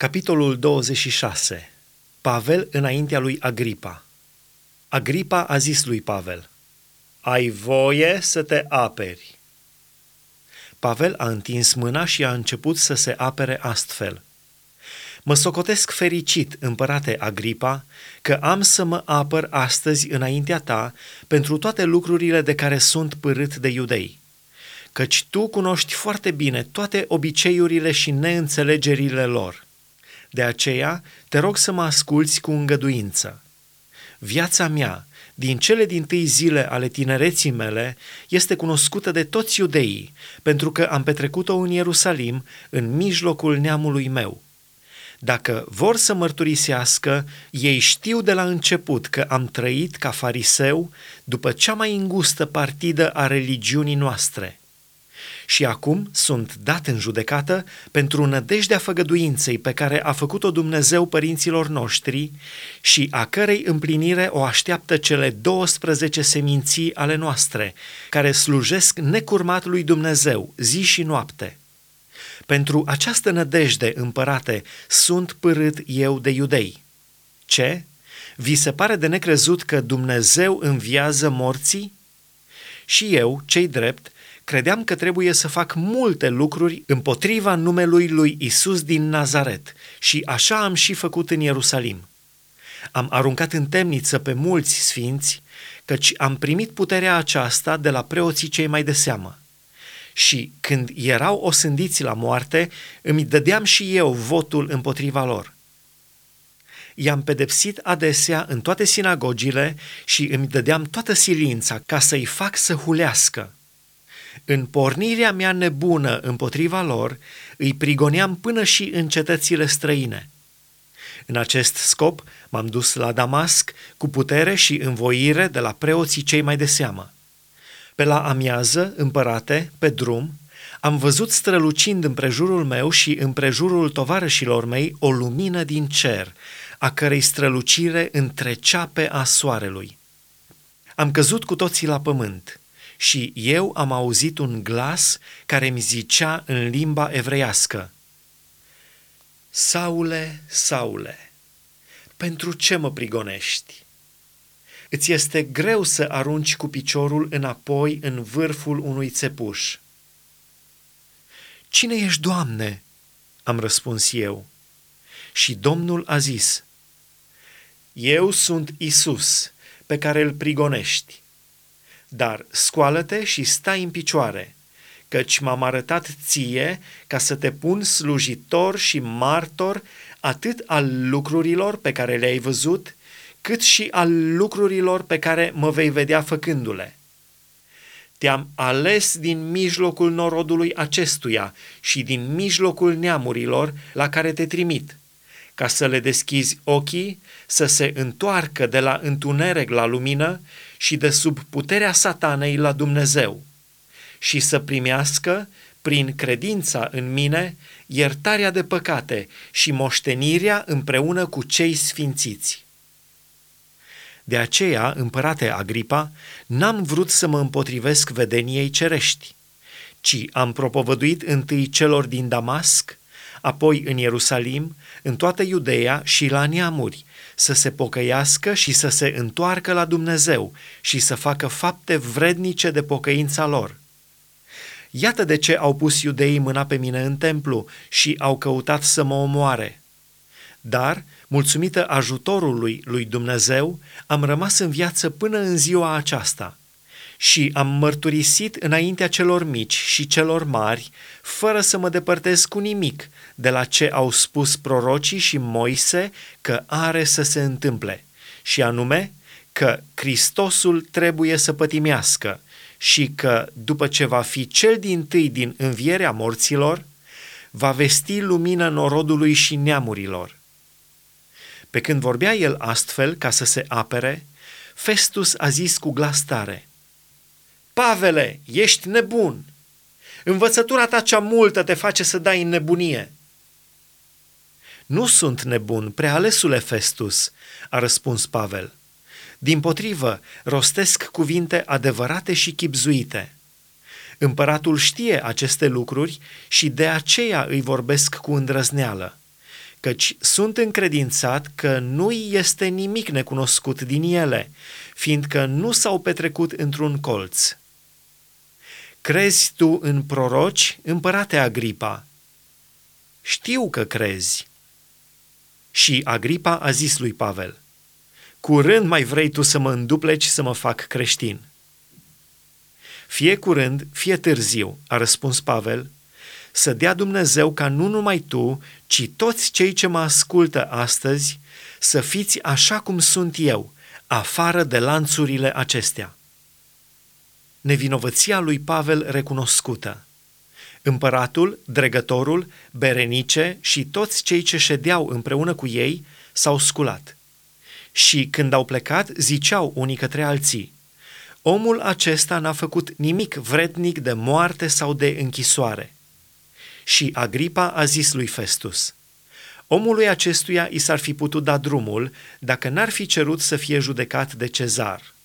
Capitolul 26. Pavel înaintea lui Agripa. Agripa a zis lui Pavel: „Ai voie să te aperi.” Pavel a întins mâna și a început să se apere astfel: „Mă socotesc fericit, împărate Agripa, că am să mă apăr astăzi înaintea ta pentru toate lucrurile de care sunt pârât de iudei, căci tu cunoști foarte bine toate obiceiurile și neînțelegerile lor. De aceea te rog să mă asculți cu îngăduință. Viața mea, din cele dintâi zile ale tinereții mele, este cunoscută de toți iudeii, pentru că am petrecut-o în Ierusalim, în mijlocul neamului meu. Dacă vor să mărturisească, ei știu de la început că am trăit ca fariseu după cea mai îngustă partidă a religiunii noastre. Și acum sunt dat în judecată pentru nădejdea făgăduinței pe care a făcut-o Dumnezeu părinților noștri și a cărei împlinire o așteaptă cele 12 seminții ale noastre, care slujesc necurmat lui Dumnezeu zi și noapte. Pentru această nădejde, împărate, sunt pârât eu de iudei. Ce? Vi se pare de necrezut că Dumnezeu înviază morții? Și eu, cei drept, credeam că trebuie să fac multe lucruri împotriva numelui lui Iisus din Nazaret și așa am și făcut în Ierusalim. Am aruncat în temniță pe mulți sfinți, căci am primit puterea aceasta de la preoții cei mai de seamă. Și când erau osândiți la moarte, îmi dădeam și eu votul împotriva lor. I-am pedepsit adesea în toate sinagogile și îmi dădeam toată silința ca să-i fac să hulească. În pornirea mea nebună împotriva lor, îi prigoneam până și în cetățile străine. În acest scop m-am dus la Damasc cu putere și învoire de la preoții cei mai de seamă. Pe la amiază, împărate, pe drum, am văzut strălucind împrejurul meu și împrejurul tovarășilor mei o lumină din cer, a cărei strălucire întrecea pe a soarelui. Am căzut cu toții la pământ și eu am auzit un glas care mi zicea în limba evreiască: „Saule, Saule, pentru ce mă prigonești? Îți este greu să arunci cu piciorul înapoi în vârful unui țepuș.” „Cine ești, Doamne?” am răspuns eu. Și Domnul a zis: „Eu sunt Iisus, pe care îl prigonești. Dar scoală-te și stai în picioare, căci m-am arătat ție ca să te pun slujitor și martor atât al lucrurilor pe care le-ai văzut, cât și al lucrurilor pe care mă vei vedea făcându-le. Te-am ales din mijlocul norodului acestuia și din mijlocul neamurilor la care te trimit, ca să le deschizi ochii, să se întoarcă de la întuneric la lumină și de sub puterea satanei la Dumnezeu, și să primească, prin credința în mine, iertarea de păcate și moștenirea împreună cu cei sfințiți.” De aceea, împărate Agripa, n-am vrut să mă împotrivesc vedeniei cerești, ci am propovăduit întâi celor din Damasc, apoi în Ierusalim, în toată Iudeea și la neamuri, să se pocăiască și să se întoarcă la Dumnezeu și să facă fapte vrednice de pocăința lor. Iată de ce au pus iudeii mâna pe mine în templu și au căutat să mă omoare. Dar, mulțumită ajutorului lui Dumnezeu, am rămas în viață până în ziua aceasta și am mărturisit înaintea celor mici și celor mari, fără să mă depărtez cu nimic de la ce au spus prorocii și Moise că are să se întâmple, și anume că Hristosul trebuie să pătimească și că, după ce va fi cel dintâi din învierea morților, va vesti lumină norodului și neamurilor.” Pe când vorbea el astfel ca să se apere, Festus a zis cu glas tare: „Pavele, ești nebun! Învățătura ta cea multă te face să dai în nebunie.” „Nu sunt nebun, prealesule Festus,” a răspuns Pavel. „Dimpotrivă, rostesc cuvinte adevărate și chibzuite. Împăratul știe aceste lucruri și de aceea îi vorbesc cu îndrăzneală, căci sunt încredințat că nu este nimic necunoscut din ele, fiindcă nu s-au petrecut într-un colț. Crezi tu în proroci, împărate Agripa? Știu că crezi. Și Agripa a zis lui Pavel: curând mai vrei tu să mă îndupleci să mă fac creștin. Fie curând, fie târziu, a răspuns Pavel, să dea Dumnezeu ca nu numai tu, ci toți cei ce mă ascultă astăzi să fiți așa cum sunt eu, afară de lanțurile acestea. Nevinovăția lui Pavel recunoscută. Împăratul, dregătorul, Berenice și toți cei ce ședeau împreună cu ei s-au sculat. Și când au plecat, ziceau unii către alții: omul acesta n-a făcut nimic vrednic de moarte sau de închisoare. Și Agripa a zis lui Festus: omului acestuia i s-ar fi putut da drumul dacă n-ar fi cerut să fie judecat de Cezar.